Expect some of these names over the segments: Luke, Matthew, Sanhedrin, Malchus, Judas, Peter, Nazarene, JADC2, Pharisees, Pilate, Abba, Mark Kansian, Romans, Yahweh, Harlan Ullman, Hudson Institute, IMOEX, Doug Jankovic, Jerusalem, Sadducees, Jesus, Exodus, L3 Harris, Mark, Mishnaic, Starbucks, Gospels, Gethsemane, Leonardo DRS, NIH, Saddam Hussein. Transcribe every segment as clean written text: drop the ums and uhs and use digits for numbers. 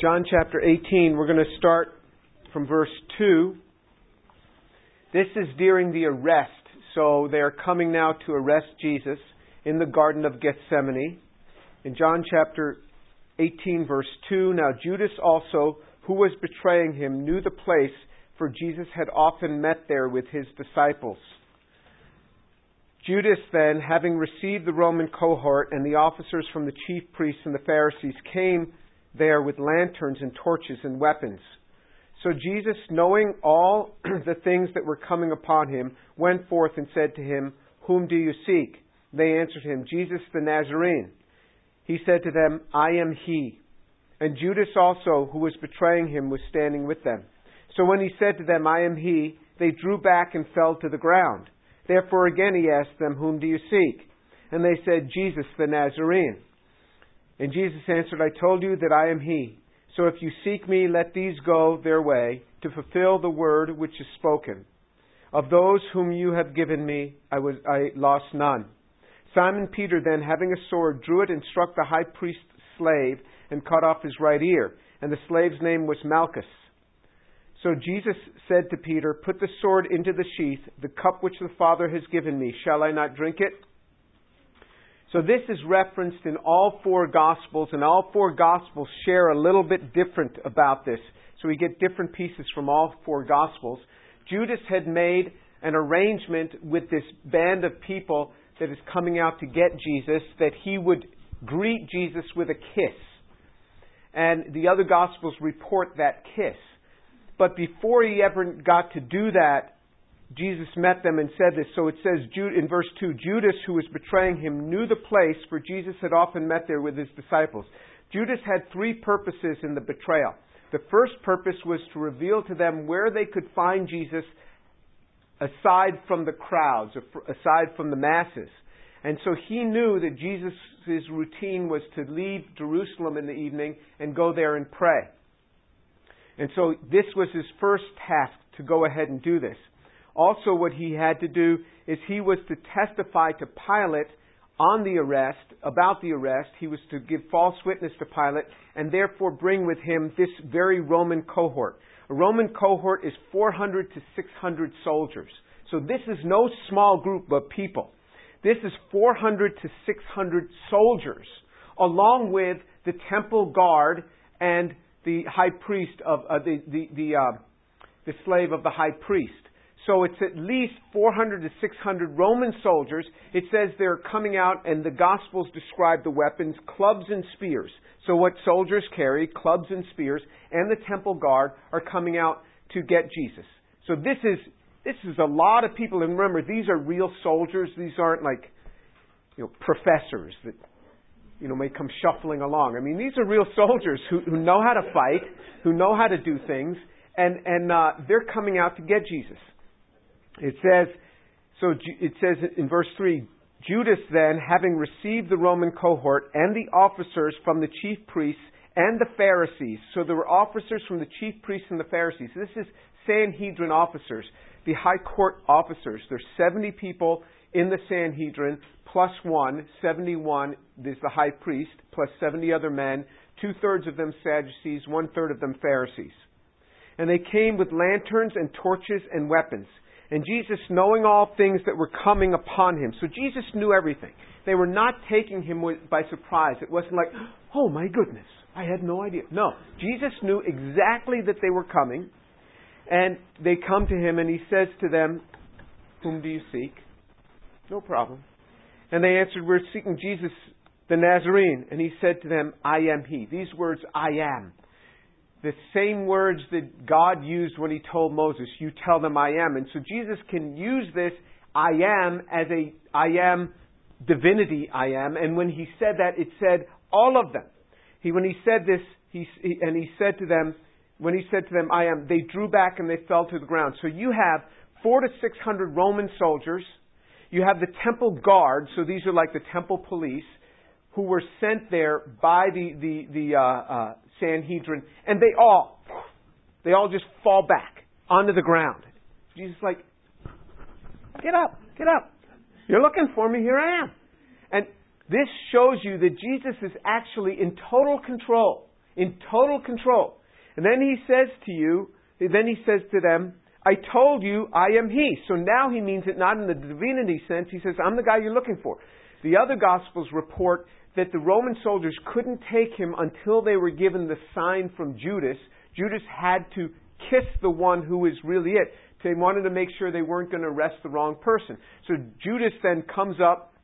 John chapter 18, we're going to start from verse 2. This is during the arrest. So they are coming now to arrest Jesus in the Garden of Gethsemane. In John chapter 18, verse 2, now Judas also, who was betraying him, knew the place, for Jesus had often met there with his disciples. Judas then, having received the Roman cohort and the officers from the chief priests and the Pharisees, came there with lanterns and torches and weapons. So Jesus, knowing all the things that were coming upon him, went forth and said to him, "Whom do you seek?" They answered him, "Jesus the Nazarene." He said to them, "I am he." And Judas also, who was betraying him, was standing with them. So when he said to them, "I am he," they drew back and fell to the ground. Therefore again he asked them, "Whom do you seek?" And they said, "Jesus the Nazarene." And Jesus answered, "I told you that I am he. So if you seek me, let these go their way, to fulfill the word which is spoken. Of those whom you have given me, I lost none." Simon Peter then, having a sword, drew it and struck the high priest's slave and cut off his right ear. And the slave's name was Malchus. So Jesus said to Peter, "Put the sword into the sheath. The cup which the Father has given me, shall I not drink it?" So this is referenced in all four Gospels, and all four Gospels share a little bit different about this. So we get different pieces from all four Gospels. Judas had made an arrangement with this band of people that is coming out to get Jesus, that he would greet Jesus with a kiss. And the other Gospels report that kiss. But before he ever got to do that, Jesus met them and said this. So it says in verse 2, Judas, who was betraying him, knew the place, for Jesus had often met there with his disciples. Judas had three purposes in the betrayal. The first purpose was to reveal to them where they could find Jesus aside from the crowds, aside from the masses. And so he knew that Jesus' routine was to leave Jerusalem in the evening and go there and pray. And so this was his first task, to go ahead and do this. Also, what he had to do is he was to testify to Pilate on the arrest, about the arrest. He was to give false witness to Pilate and therefore bring with him this very Roman cohort. A Roman cohort is 400 to 600 soldiers. So this is no small group of people. This is 400 to 600 soldiers, along with the temple guard and the high priest of the slave of the high priest. So it's at least 400 to 600 Roman soldiers. It says they're coming out, and the Gospels describe the weapons, clubs and spears. So what soldiers carry, clubs and spears, and the temple guard are coming out to get Jesus. So this is a lot of people. And remember, these are real soldiers. These aren't like, professors that, may come shuffling along. I mean, these are real soldiers who know how to fight, who know how to do things, and they're coming out to get Jesus. It says in verse 3, Judas then, having received the Roman cohort and the officers from the chief priests and the Pharisees. So there were officers from the chief priests and the Pharisees. This is Sanhedrin officers, the high court officers. There's 70 people in the Sanhedrin, plus one, 71 is the high priest, plus 70 other men, 2/3 of them Sadducees, 1/3 of them Pharisees. And they came with lanterns and torches and weapons. And Jesus, knowing all things that were coming upon him. So Jesus knew everything. They were not taking him by surprise. It wasn't like, "Oh my goodness, I had no idea." No, Jesus knew exactly that they were coming. And they come to him and he says to them, "Whom do you seek?" "No problem." And they answered, "We're seeking Jesus the Nazarene." And he said to them, "I am he." These words, "I am." The same words that God used when he told Moses, "You tell them I am." And so Jesus can use this "I am" as a "I am" divinity "I am." And when he said that, it said all of them. When he said to them, "I am," they drew back and they fell to the ground. So you have 400 to 600 Roman soldiers. You have the temple guard. So these are like the temple police, who were sent there by the Sanhedrin, and they all just fall back onto the ground. Jesus is like, get up. You're looking for me. Here I am. And this shows you that Jesus is actually in total control. in total control. And then he says to them, I told you I am He. So now he means it not in the divinity sense. He says, I'm the guy you're looking for. The other Gospels report that the Roman soldiers couldn't take him until they were given the sign from Judas. Judas had to kiss the one who is really it. They wanted to make sure they weren't going to arrest the wrong person. So Judas then comes up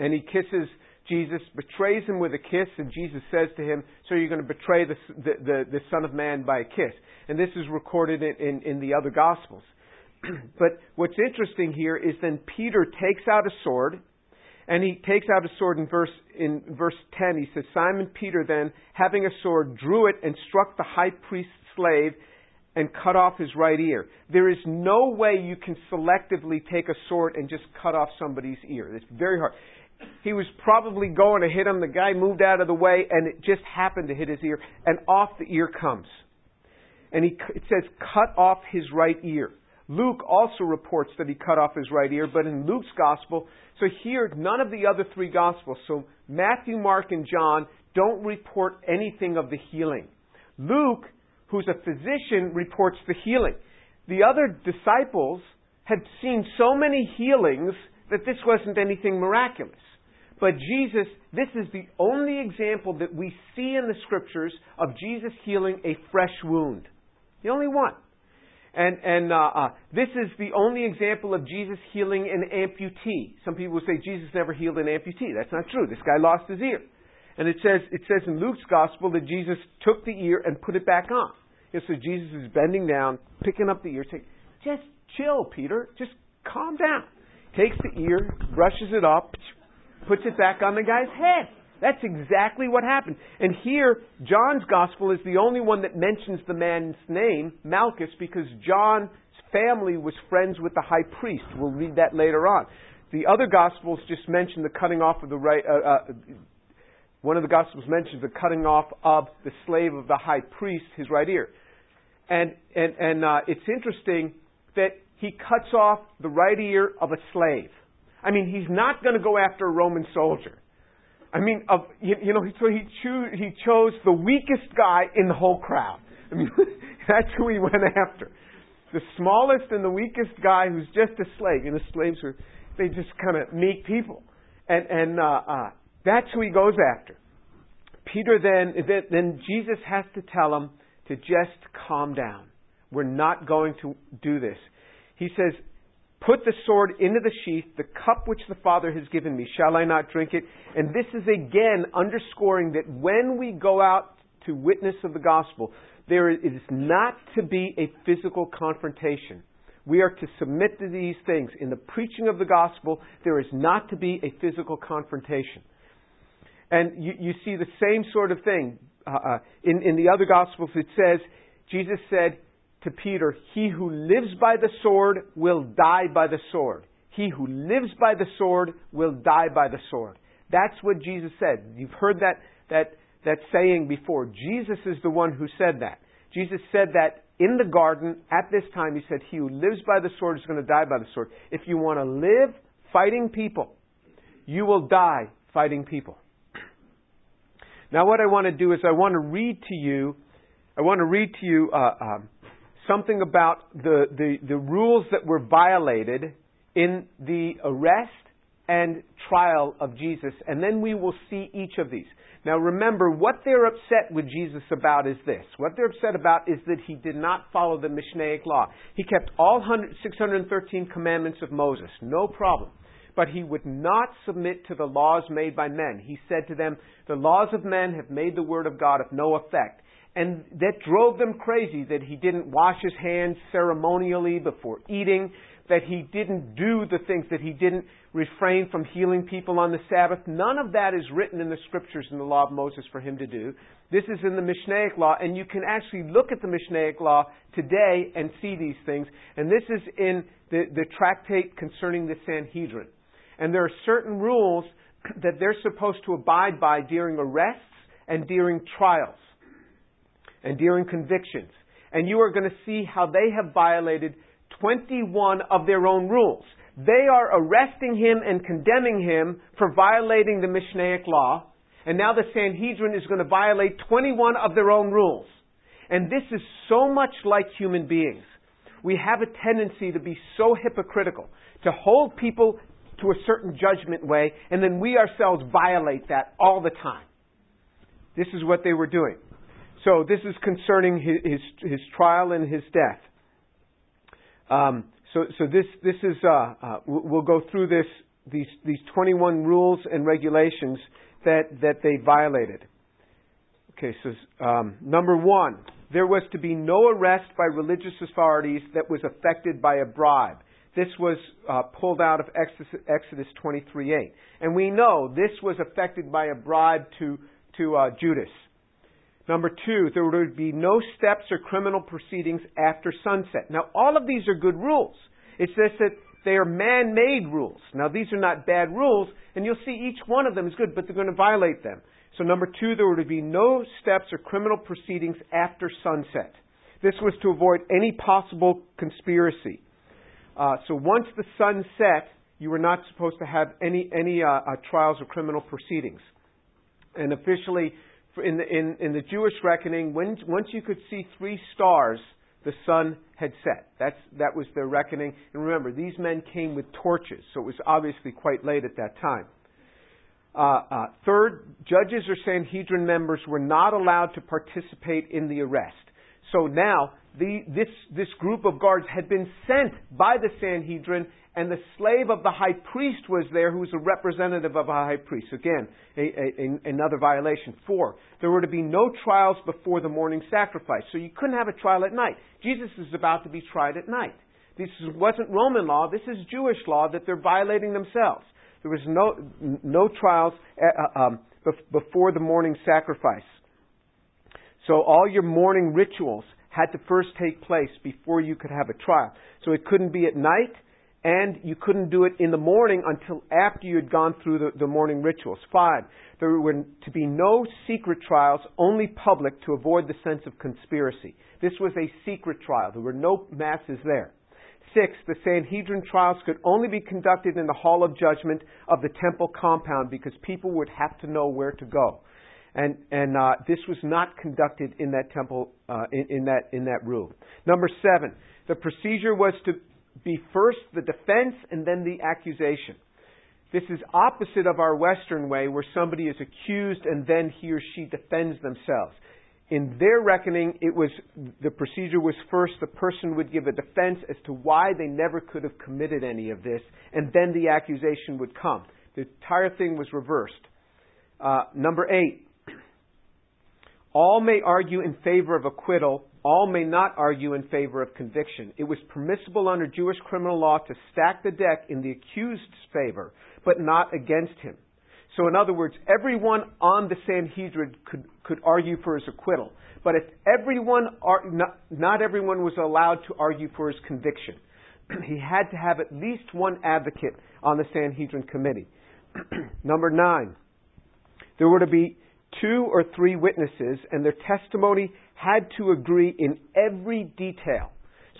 and he kisses Jesus, betrays him with a kiss, and Jesus says to him, so you're going to betray the Son of Man by a kiss. And this is recorded in the other Gospels. But what's interesting here is then Peter takes out a sword, and he takes out a sword in verse 10. He says, Simon Peter then, having a sword, drew it and struck the high priest's slave and cut off his right ear. There is no way you can selectively take a sword and just cut off somebody's ear. It's very hard. He was probably going to hit him. The guy moved out of the way, and it just happened to hit his ear. And off the ear comes. And it says, cut off his right ear. Luke also reports that he cut off his right ear, but in Luke's Gospel, so here, none of the other three Gospels, so Matthew, Mark, and John, don't report anything of the healing. Luke, who's a physician, reports the healing. The other disciples had seen so many healings that this wasn't anything miraculous. But Jesus, this is the only example that we see in the Scriptures of Jesus healing a fresh wound. The only one. And this is the only example of Jesus healing an amputee. Some people will say Jesus never healed an amputee. That's not true. This guy lost his ear. And it says in Luke's Gospel that Jesus took the ear and put it back on. And so Jesus is bending down, picking up the ear, saying, just chill, Peter. Just calm down. Takes the ear, brushes it off, puts it back on the guy's head. That's exactly what happened. And here, John's Gospel is the only one that mentions the man's name, Malchus, because John's family was friends with the high priest. We'll read that later on. The other Gospels just mention the cutting off of the right... one of the Gospels mentions the cutting off of the slave of the high priest, his right ear. And it's interesting that he cuts off the right ear of a slave. I mean, he's not going to go after a Roman soldier. I mean, so he chose the weakest guy in the whole crowd. I mean, that's who he went after. The smallest and the weakest guy who's just a slave. You know, slaves are, they just kind of meek people. And that's who he goes after. Peter then Jesus has to tell him to just calm down. We're not going to do this. He says, put the sword into the sheath, the cup which the Father has given me, shall I not drink it? And this is again underscoring that when we go out to witness of the gospel, there is not to be a physical confrontation. We are to submit to these things. In the preaching of the gospel, there is not to be a physical confrontation. And you see the same sort of thing. In the other gospels, it says, Jesus said to Peter, he who lives by the sword will die by the sword. He who lives by the sword will die by the sword. That's what Jesus said. You've heard that saying before. Jesus is the one who said that. Jesus said that in the garden at this time. He said, he who lives by the sword is going to die by the sword. If you want to live fighting people, you will die fighting people. Now what I want to do is I want to read to you something about the rules that were violated in the arrest and trial of Jesus. And then we will see each of these. Now remember, what they're upset with Jesus about is this. What they're upset about is that he did not follow the Mishnaic law. He kept all 613 commandments of Moses. No problem. But he would not submit to the laws made by men. He said to them, the laws of men have made the word of God of no effect. And that drove them crazy, that he didn't wash his hands ceremonially before eating, that he didn't do the things, that he didn't refrain from healing people on the Sabbath. None of that is written in the Scriptures in the law of Moses for him to do. This is in the Mishnaic law, and you can actually look at the Mishnaic law today and see these things. And this is in the tractate concerning the Sanhedrin. And there are certain rules that they're supposed to abide by during arrests and during trials and during convictions. And you are going to see how they have violated 21 of their own rules. They are arresting him and condemning him for violating the Mishnaic law. And now the Sanhedrin is going to violate 21 of their own rules. And this is so much like human beings. We have a tendency to be so hypocritical, to hold people to a certain judgment way, and then we ourselves violate that all the time. This is what they were doing. So this is concerning his trial and his death. So this is we'll go through these 21 rules and regulations that they violated. Okay, so number one, there was to be no arrest by religious authorities that was affected by a bribe. This was pulled out of Exodus 23:8, and we know this was affected by a bribe to Judas. Number two, there would be no steps or criminal proceedings after sunset. Now, all of these are good rules. It's just that they are man-made rules. Now, these are not bad rules, and you'll see each one of them is good, but they're going to violate them. So number two, there would be no steps or criminal proceedings after sunset. This was to avoid any possible conspiracy. So once the sun set, you were not supposed to have any trials or criminal proceedings. And officially, in the Jewish reckoning, once you could see 3 stars, the sun had set. That was their reckoning. And remember, these men came with torches, so it was obviously quite late at that time. Third, judges or Sanhedrin members were not allowed to participate in the arrest. So now, this group of guards had been sent by the Sanhedrin, and the slave of the high priest was there, who was a representative of a high priest. Again, another violation. 4, there were to be no trials before the morning sacrifice. So you couldn't have a trial at night. Jesus is about to be tried at night. This wasn't Roman law. This is Jewish law that they're violating themselves. There was no trials before the morning sacrifice. So all your morning rituals had to first take place before you could have a trial. So it couldn't be at night, and you couldn't do it in the morning until after you had gone through the morning rituals. 5, there were to be no secret trials, only public, to avoid the sense of conspiracy. This was a secret trial. There were no masses there. 6, the Sanhedrin trials could only be conducted in the hall of judgment of the temple compound, because people would have to know where to go. And this was not conducted in that temple, in that room. Number 7, the procedure was to be first the defense and then the accusation. This is opposite of our Western way, where somebody is accused and then he or she defends themselves. In their reckoning, the procedure was first the person would give a defense as to why they never could have committed any of this, and then the accusation would come. The entire thing was reversed. Number 8. All may argue in favor of acquittal. All may not argue in favor of conviction. It was permissible under Jewish criminal law to stack the deck in the accused's favor, but not against him. So in other words, everyone on the Sanhedrin could argue for his acquittal. But if not everyone was allowed to argue for his conviction. He had to have at least one advocate on the Sanhedrin committee. Number 9, there were to be 2 or 3 witnesses, and their testimony had to agree in every detail.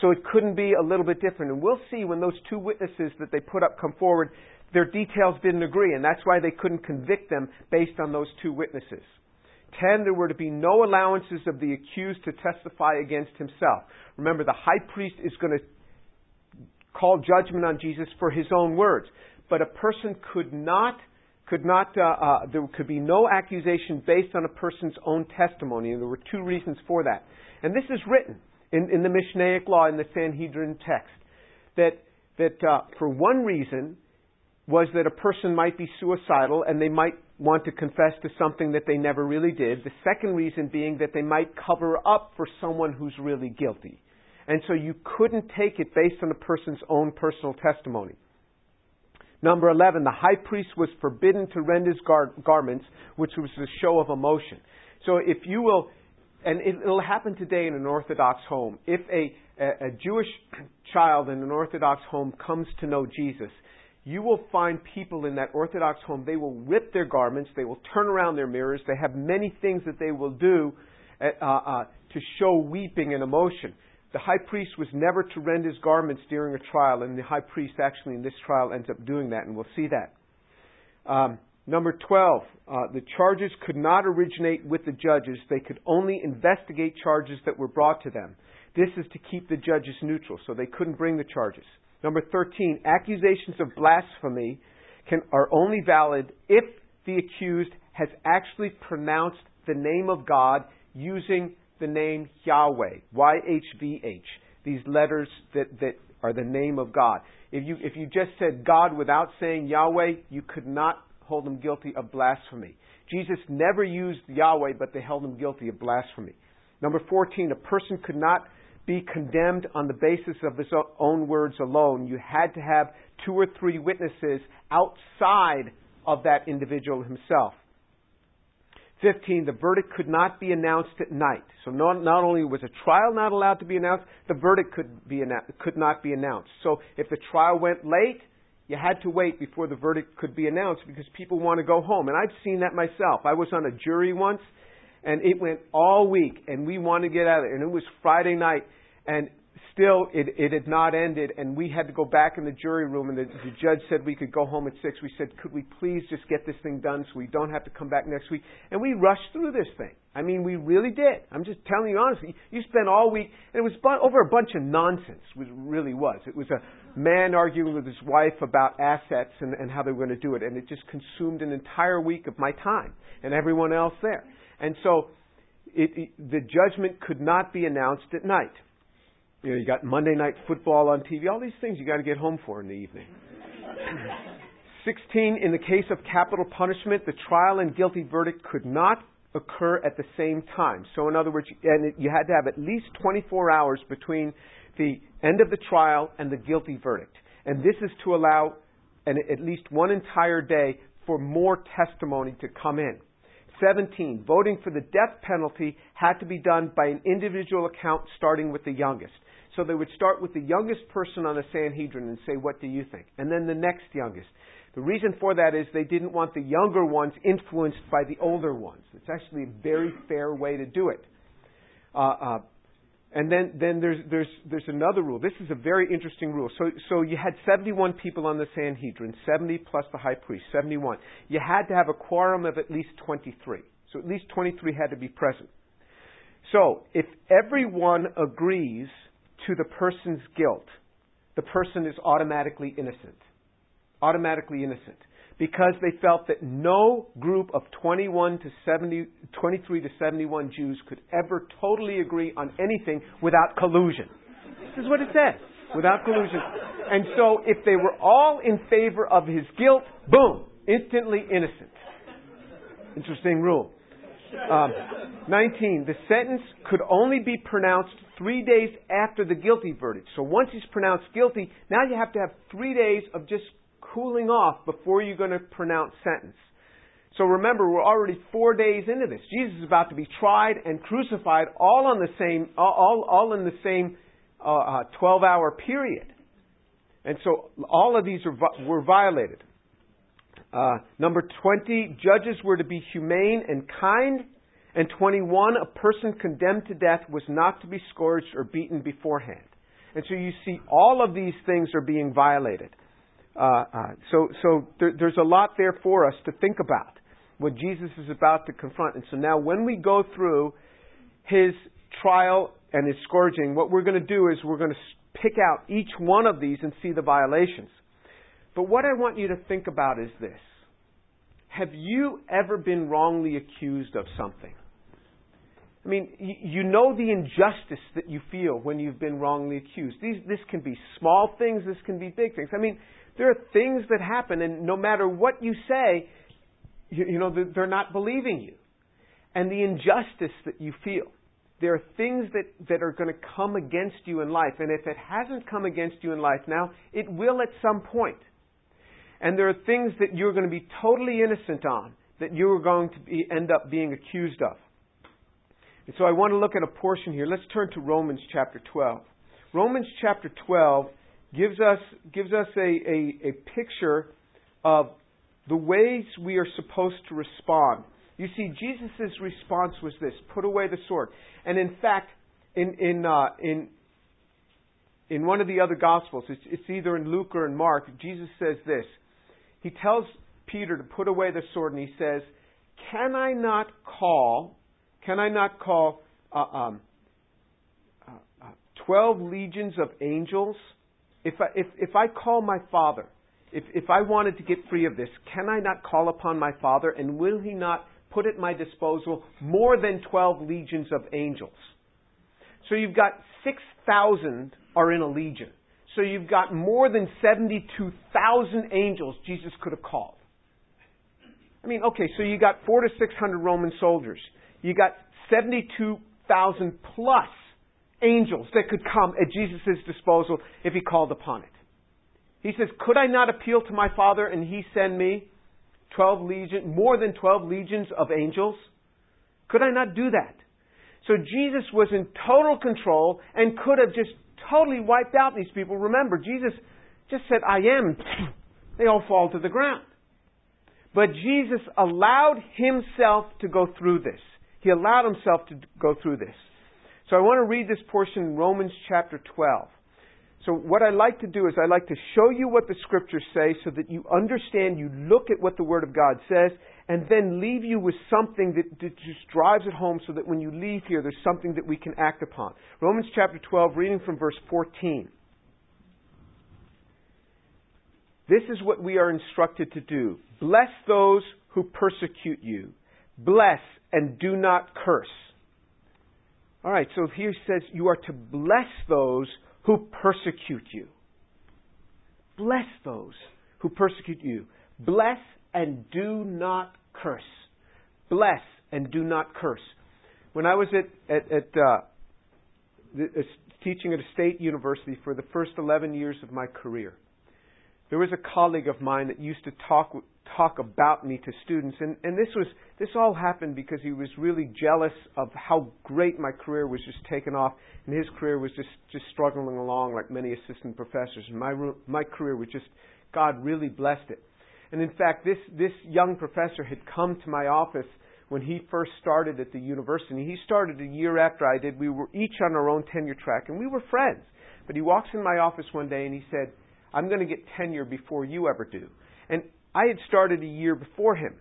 So it couldn't be a little bit different. And we'll see when those 2 witnesses that they put up come forward, their details didn't agree, and that's why they couldn't convict them based on those 2 witnesses. 10, there were to be no allowances of the accused to testify against himself. Remember, the high priest is going to call judgment on Jesus for his own words, but a person there could be no accusation based on a person's own testimony, and there were 2 reasons for that. And this is written in the Mishnaic law, in the Sanhedrin text, that for one reason was that a person might be suicidal and they might want to confess to something that they never really did. The second reason being that they might cover up for someone who's really guilty. And so you couldn't take it based on a person's own personal testimony. Number 11, the high priest was forbidden to rend his garments, which was a show of emotion. So if you will, and it'll happen today in an Orthodox home, if a Jewish child in an Orthodox home comes to know Jesus, you will find people in that Orthodox home, they will rip their garments, they will turn around their mirrors, they have many things that they will do to show weeping and emotion. The high priest was never to rend his garments during a trial, and the high priest actually in this trial ends up doing that, and we'll see that. Number 12, the charges could not originate with the judges. They could only investigate charges that were brought to them. This is to keep the judges neutral, so they couldn't bring the charges. Number 13, accusations of blasphemy are only valid if the accused has actually pronounced the name of God using the name Yahweh, Y-H-V-H, these letters that are the name of God. If you just said God without saying Yahweh, you could not hold him guilty of blasphemy. Jesus never used Yahweh, but they held him guilty of blasphemy. Number 14, a person could not be condemned on the basis of his own words alone. You had to have two or three witnesses outside of that individual himself. 15, the verdict could not be announced at night. So not only was a trial not allowed to be announced, the verdict could not be announced. So if the trial went late, you had to wait before the verdict could be announced because people want to go home. And I've seen that myself. I was on a jury once, and it went all week, and we wanted to get out of it. And it was Friday night, and still it had not ended, and we had to go back in the jury room, and the judge said we could go home at 6. We said, could we please just get this thing done so we don't have to come back next week? And we rushed through this thing. I mean, we really did. I'm just telling you honestly. You spent all week, and it was over a bunch of nonsense. It really was. It was a man arguing with his wife about assets and how they were going to do it, and it just consumed an entire week of my time and everyone else there. And so the judgment could not be announced at night. You know, you got Monday night football on TV, all these things you got to get home for in the evening. 16, in the case of capital punishment, the trial and guilty verdict could not occur at the same time. So in other words, you had to have at least 24 hours between the end of the trial and the guilty verdict. And this is to allow at least one entire day for more testimony to come in. 17, voting for the death penalty had to be done by an individual account starting with the youngest. So they would start with the youngest person on the Sanhedrin and say, what do you think? And then the next youngest. The reason for that is they didn't want the younger ones influenced by the older ones. It's actually a very fair way to do it. And then there's another rule. This is a very interesting rule. So you had 71 people on the Sanhedrin, 70 plus the high priest, 71. You had to have a quorum of at least 23. So at least 23 had to be present. So if everyone agrees to the person's guilt, the person is automatically innocent. Automatically innocent. Because they felt that no group of 23 to 71 Jews could ever totally agree on anything without collusion. This is what it says, without collusion. And so if they were all in favor of his guilt, boom, instantly innocent. Interesting rule. 19, the sentence could only be pronounced 3 days after the guilty verdict. So once he's pronounced guilty, now you have to have 3 days of just cooling off before you're going to pronounce sentence. So remember, we're already 4 days into this. Jesus is about to be tried and crucified, all in the same 12-hour period, and so all of these were violated. Number 20, judges were to be humane and kind, and 21, a person condemned to death was not to be scourged or beaten beforehand, and so you see all of these things are being violated. So there's a lot there for us to think about what Jesus is about to confront. And so now when we go through his trial and his scourging, what we're going to do is we're going to pick out each one of these and see the violations. But what I want you to think about is this. Have you ever been wrongly accused of something? I mean, you know the injustice that you feel when you've been wrongly accused. This can be small things, this can be big things. I mean, there are things that happen, and no matter what you say, you know, they're not believing you. And the injustice that you feel. There are things that are going to come against you in life. And if it hasn't come against you in life now, it will at some point. And there are things that you're going to be totally innocent on that you're going to end up being accused of. And so I want to look at a portion here. Let's turn to Romans chapter 12. Romans chapter 12 gives us a picture of the ways we are supposed to respond. You see, Jesus' response was this: put away the sword. And in fact, in one of the other Gospels, it's either in Luke or in Mark, Jesus says this. He tells Peter to put away the sword, and he says, Can I not call 12 legions of angels? If I call my Father, if I wanted to get free of this, can I not call upon my Father, and will He not put at my disposal more than 12 legions of angels? So you've got 6,000 are in a legion. So you've got more than 72,000 angels Jesus could have called. I mean, okay, so you got 400 to 600 Roman soldiers. You got 72,000 plus angels that could come at Jesus' disposal if he called upon it. He says, could I not appeal to my Father and he send me more than 12 legions of angels? Could I not do that? So Jesus was in total control and could have just totally wiped out these people. Remember, Jesus just said, I am. They all fall to the ground. But Jesus allowed himself to go through this. He allowed himself to go through this. So I want to read this portion in Romans chapter 12. So what I like to do is I like to show you what the Scriptures say so that you understand, you look at what the Word of God says, and then leave you with something that just drives it home so that when you leave here, there's something that we can act upon. Romans chapter 12, reading from verse 14. This is what we are instructed to do. Bless those who persecute you. Bless and do not curse. All right, so here it says you are to bless those who persecute you. Bless those who persecute you. Bless and do not curse. Bless and do not curse. When I was teaching at a state university for the first 11 years of my career, there was a colleague of mine that used to talk about me to students, and this all happened because he was really jealous of how great my career was just taking off, and his career was just struggling along like many assistant professors. And my career was just, God really blessed it. And in fact, this young professor had come to my office when he first started at the university. He started a year after I did. We were each on our own tenure track, and we were friends. But he walks in my office one day and he said, I'm going to get tenure before you ever do. And I had started a year before him.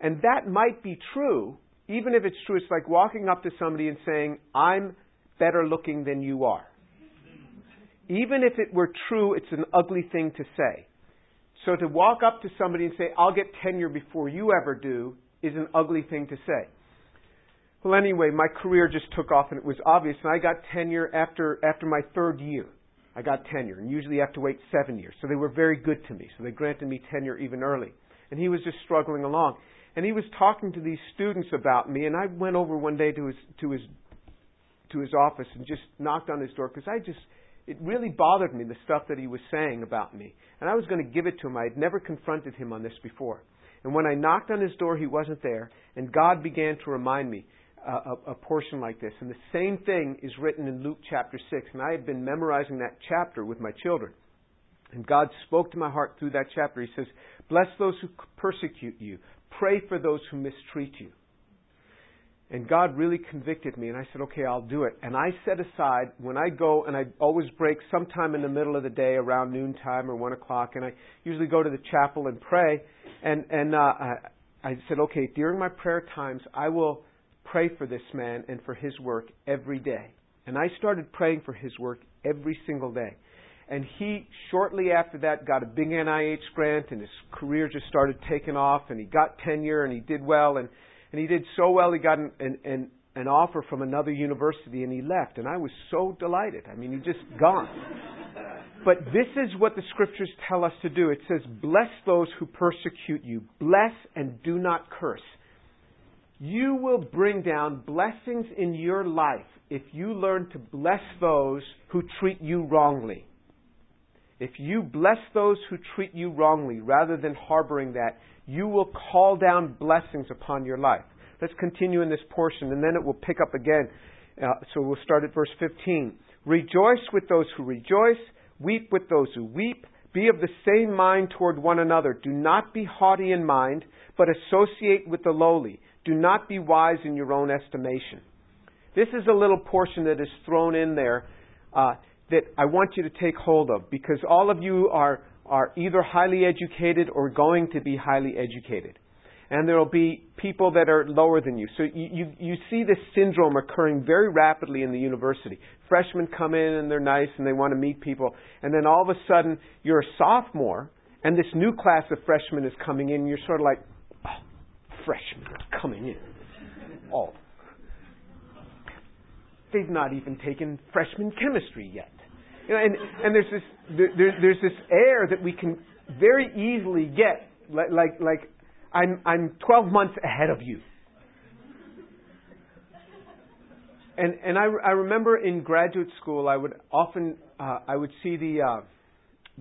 And that might be true. Even if it's true, it's like walking up to somebody and saying, I'm better looking than you are. Even if it were true, it's an ugly thing to say. So to walk up to somebody and say, I'll get tenure before you ever do, is an ugly thing to say. Well, anyway, my career just took off and it was obvious. And I got tenure after my third year. I got tenure, and usually you have to wait 7 years. So they were very good to me. So they granted me tenure even early. And he was just struggling along. And he was talking to these students about me, and I went over one day to his office and just knocked on his door because it really bothered me, the stuff that he was saying about me. And I was going to give it to him. I had never confronted him on this before. And when I knocked on his door, he wasn't there, and God began to remind me a portion like this. And the same thing is written in Luke chapter 6. And I had been memorizing that chapter with my children. And God spoke to my heart through that chapter. He says, bless those who persecute you. Pray for those who mistreat you. And God really convicted me. And I said, okay, I'll do it. And I set aside, when I go, and I always break sometime in the middle of the day around noontime or 1 o'clock. And I usually go to the chapel and pray. And I said, okay, during my prayer times, I will pray for this man and for his work every day. And I started praying for his work every single day. And he, shortly after that, got a big NIH grant, and his career just started taking off, and he got tenure, and he did well, and he did so well, he got an offer from another university, and he left. And I was so delighted. I mean, he just gone. But this is what the Scriptures tell us to do. It says, bless those who persecute you. Bless and do not curse. You will bring down blessings in your life if you learn to bless those who treat you wrongly. If you bless those who treat you wrongly rather than harboring that, you will call down blessings upon your life. Let's continue in this portion, and then it will pick up again. So we'll start at verse 15. Rejoice with those who rejoice. Weep with those who weep. Be of the same mind toward one another. Do not be haughty in mind, but associate with the lowly. Do not be wise in your own estimation. This is a little portion that is thrown in there that I want you to take hold of, because all of you are are either highly educated or going to be highly educated. And there will be people that are lower than you. So you see this syndrome occurring very rapidly in the university. Freshmen come in and they're nice and they want to meet people. And then all of a sudden, you're a sophomore and this new class of freshmen is coming in. You're sort of like, oh, freshmen are coming in. Oh, they've not even taken freshman chemistry yet. You know, and there's this air that we can very easily get, like I'm 12 months ahead of you. And I remember in graduate school I would often I would see the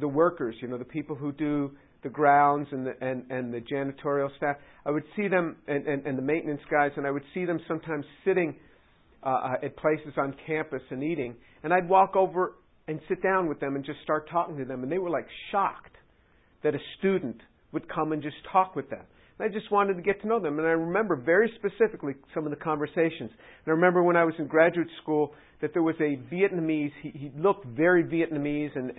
workers, you know, the people who do the grounds and the janitorial staff. I would see them and the maintenance guys, and I would see them sometimes sitting at places on campus and eating, and I'd walk over and sit down with them and just start talking to them. And they were like shocked that a student would come and just talk with them. And I just wanted to get to know them. And I remember very specifically some of the conversations. And I remember when I was in graduate school that there was a Vietnamese. He looked very Vietnamese, and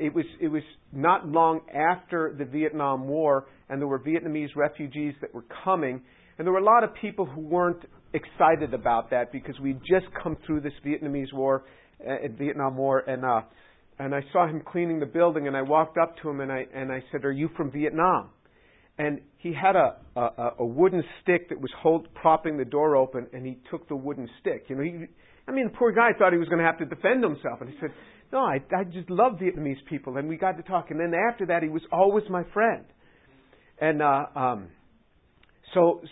it was not long after the Vietnam War, and there were Vietnamese refugees that were coming. And there were a lot of people who weren't excited about that because we'd just come through this Vietnam War, and I saw him cleaning the building, and I walked up to him and I said, "Are you from Vietnam?" And he had a wooden stick that was propping the door open, and he took the wooden stick. You know, the poor guy thought he was going to have to defend himself, and he said, "No, I just love Vietnamese people," and we got to talk. And then after that, he was always my friend. And so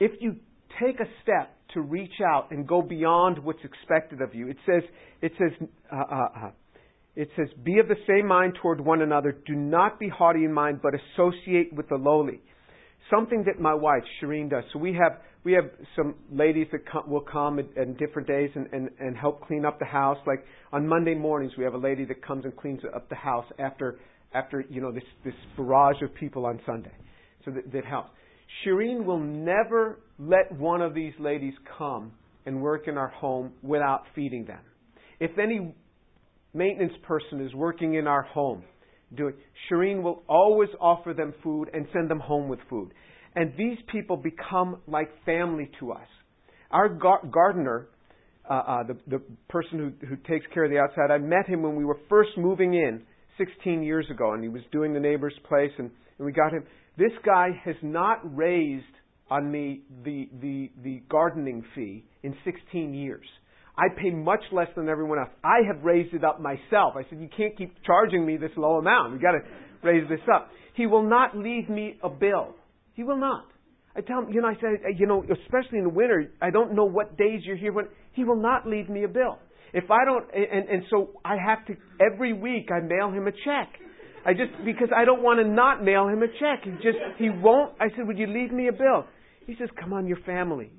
if you take a step to reach out and go beyond what's expected of you. It says, "Be of the same mind toward one another. Do not be haughty in mind, but associate with the lowly." Something that my wife Shireen does. So we have some ladies that will come in different days and help clean up the house. Like on Monday mornings, we have a lady that comes and cleans up the house after you know this barrage of people on Sunday. So that helps. Shireen will never let one of these ladies come and work in our home without feeding them. If any maintenance person is working in our home, Shireen will always offer them food and send them home with food. And these people become like family to us. Our gardener, the person who takes care of the outside, I met him when we were first moving in 16 years ago, and he was doing the neighbor's place, and we got him. This guy has not raised on me the gardening fee in 16 years. I pay much less than everyone else. I have raised it up myself. I said, "You can't keep charging me this low amount. We've got to raise this up." He will not leave me a bill. He will not. I tell him, I said, especially in the winter, I don't know what days you're here. He will not leave me a bill. If I don't, and so I have to, every week I mail him a check. Because I don't want to not mail him a check. He won't. I said, "Would you leave me a bill?" He says, "Come on, your family.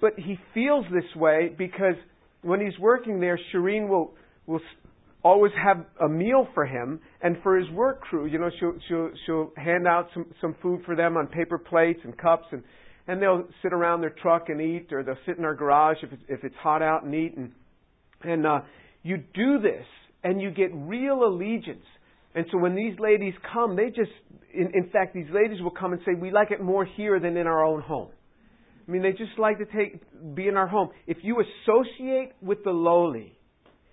But he feels this way because when he's working there, Shireen will always have a meal for him and for his work crew. You know, she'll hand out some food for them on paper plates and cups, and they'll sit around their truck and eat, or they'll sit in our garage if it's hot out and eat, and you do this. And you get real allegiance. And so when these ladies come, they just, in fact, these ladies will come and say, "We like it more here than in our own home." I mean, they just like to be in our home. If you associate with the lowly,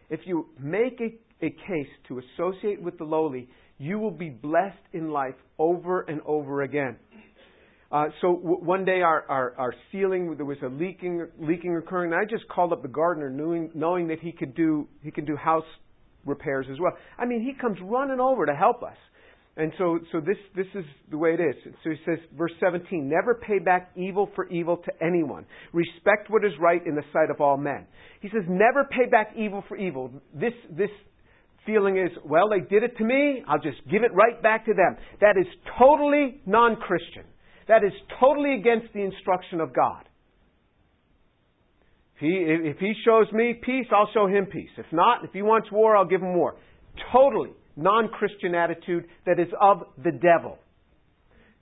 if you make a case to associate with the lowly, you will be blessed in life over and over again. So one day our ceiling, there was a leaking occurring. And I just called up the gardener, knowing that he could do house repairs as well. I mean, he comes running over to help us. And so this is the way it is. So he says, verse 17, "Never pay back evil for evil to anyone. Respect what is right in the sight of all men." He says, never pay back evil for evil. This feeling is, well, they did it to me, I'll just give it right back to them. That is totally non-Christian. That is totally against the instruction of God. If he shows me peace, I'll show him peace. If not, if he wants war, I'll give him war. Totally non-Christian attitude that is of the devil.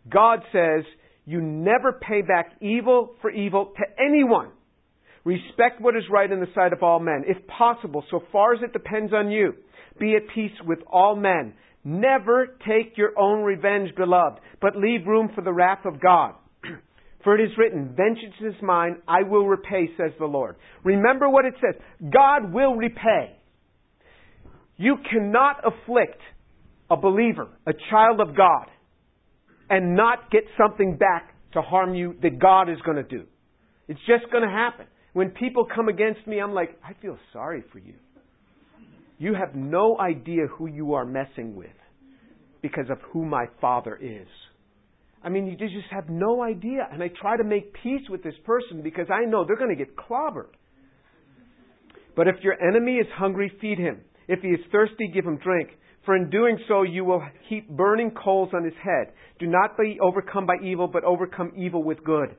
God says, you never pay back evil for evil to anyone. Respect what is right in the sight of all men, if possible, so far as it depends on you. Be at peace with all men. Never take your own revenge, beloved, but leave room for the wrath of God. For it is written, vengeance is mine, I will repay, says the Lord. Remember what it says. God will repay. You cannot afflict a believer, a child of God, and not get something back to harm you that God is going to do. It's just going to happen. When people come against me, I'm like, I feel sorry for you. You have no idea who you are messing with because of who my Father is. I mean, you just have no idea. And I try to make peace with this person because I know they're going to get clobbered. But if your enemy is hungry, feed him. If he is thirsty, give him drink. For in doing so, you will heap burning coals on his head. Do not be overcome by evil, but overcome evil with good.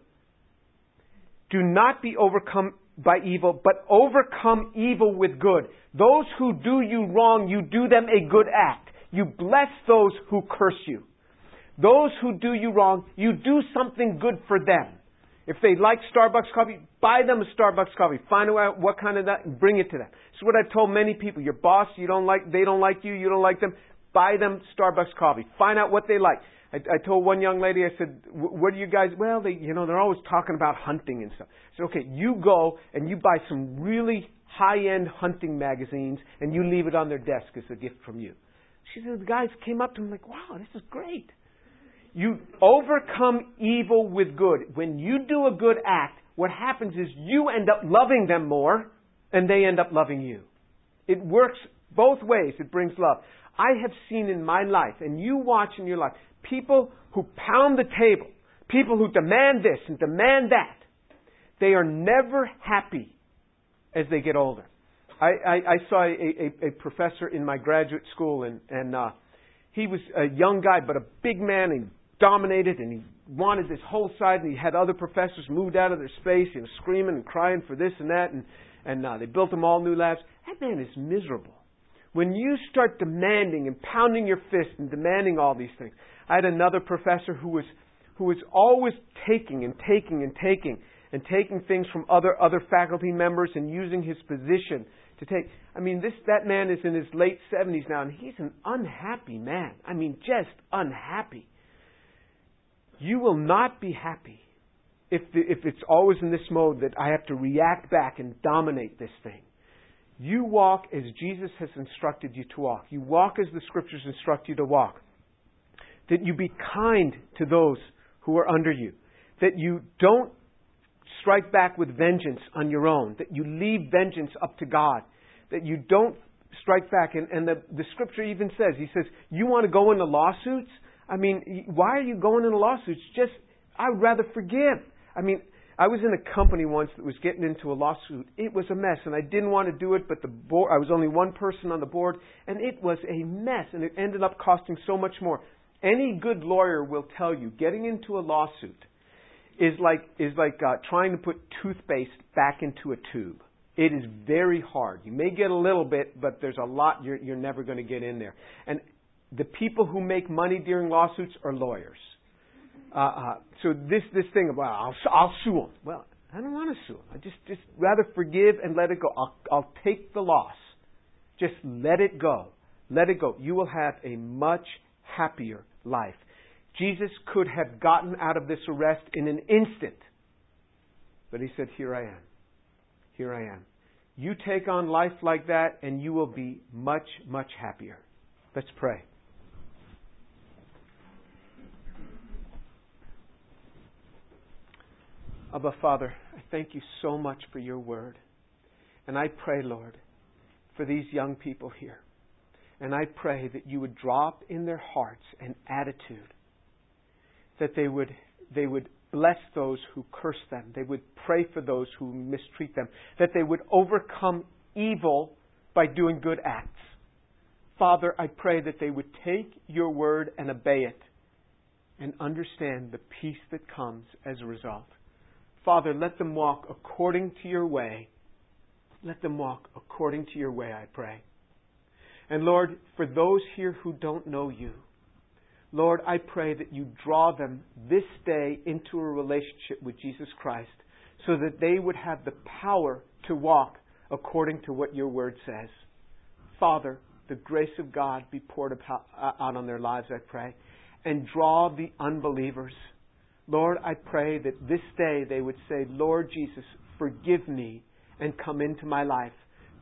Do not be overcome by evil, but overcome evil with good. Those who do you wrong, you do them a good act. You bless those who curse you. Those who do you wrong, you do something good for them. If they like Starbucks coffee, buy them a Starbucks coffee. Find out what kind of that and bring it to them. It's what I've told many people. Your boss, you don't like, they don't like you, you don't like them. Buy them Starbucks coffee. Find out what they like. I told one young lady, I said, what do you guys, well, they're always talking about hunting and stuff. I said, okay, you go and you buy some really high-end hunting magazines and you leave it on their desk as a gift from you. She said, the guys came up to me like, wow, this is great. You overcome evil with good. When you do a good act, what happens is you end up loving them more and they end up loving you. It works both ways. It brings love. I have seen in my life, and you watch in your life, people who pound the table, people who demand this and demand that, they are never happy as they get older. I saw a professor in my graduate school, and he was a young guy, but a big man, and dominated, and he wanted this whole side, and he had other professors moved out of their space, and screaming and crying for this and that, and they built them all new labs. That man is miserable. When you start demanding and pounding your fist and demanding all these things. I had another professor who was always taking and taking and taking and taking things from other faculty members and using his position to take. I mean, that man is in his late 70s now, and he's an unhappy man. I mean, just unhappy. You will not be happy if it's always in this mode that I have to react back and dominate this thing. You walk as Jesus has instructed you to walk. You walk as the Scriptures instruct you to walk. That you be kind to those who are under you. That you don't strike back with vengeance on your own. That you leave vengeance up to God. That you don't strike back. And the Scripture even says, he says, you want to go into lawsuits? I mean, why are you going into lawsuits? Just, I'd rather forgive. I mean, I was in a company once that was getting into a lawsuit. It was a mess, and I didn't want to do it, but the board, I was only one person on the board, and it was a mess, and it ended up costing so much more. Any good lawyer will tell you getting into a lawsuit is like trying to put toothpaste back into a tube. It is very hard. You may get a little bit, but there's a lot you're never going to get in there. And the people who make money during lawsuits are lawyers. So this thing about I'll sue him. Well, I don't want to sue him. I just rather forgive and let it go. I'll take the loss. Just let it go. Let it go. You will have a much happier life. Jesus could have gotten out of this arrest in an instant. But he said, here I am. Here I am. You take on life like that and you will be much, much happier. Let's pray. Abba, Father, I thank you so much for your word. And I pray, Lord, for these young people here. And I pray that you would drop in their hearts an attitude that they would bless those who curse them. They would pray for those who mistreat them. That they would overcome evil by doing good acts. Father, I pray that they would take your word and obey it and understand the peace that comes as a result. Father, let them walk according to your way. Let them walk according to your way, I pray. And Lord, for those here who don't know you, Lord, I pray that you draw them this day into a relationship with Jesus Christ so that they would have the power to walk according to what your word says. Father, the grace of God be poured out on their lives, I pray, and draw the unbelievers. Lord, I pray that this day they would say, Lord Jesus, forgive me, and come into my life.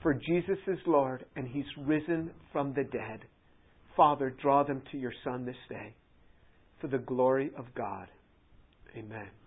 For Jesus is Lord, and He's risen from the dead. Father, draw them to your Son this day for the glory of God. Amen.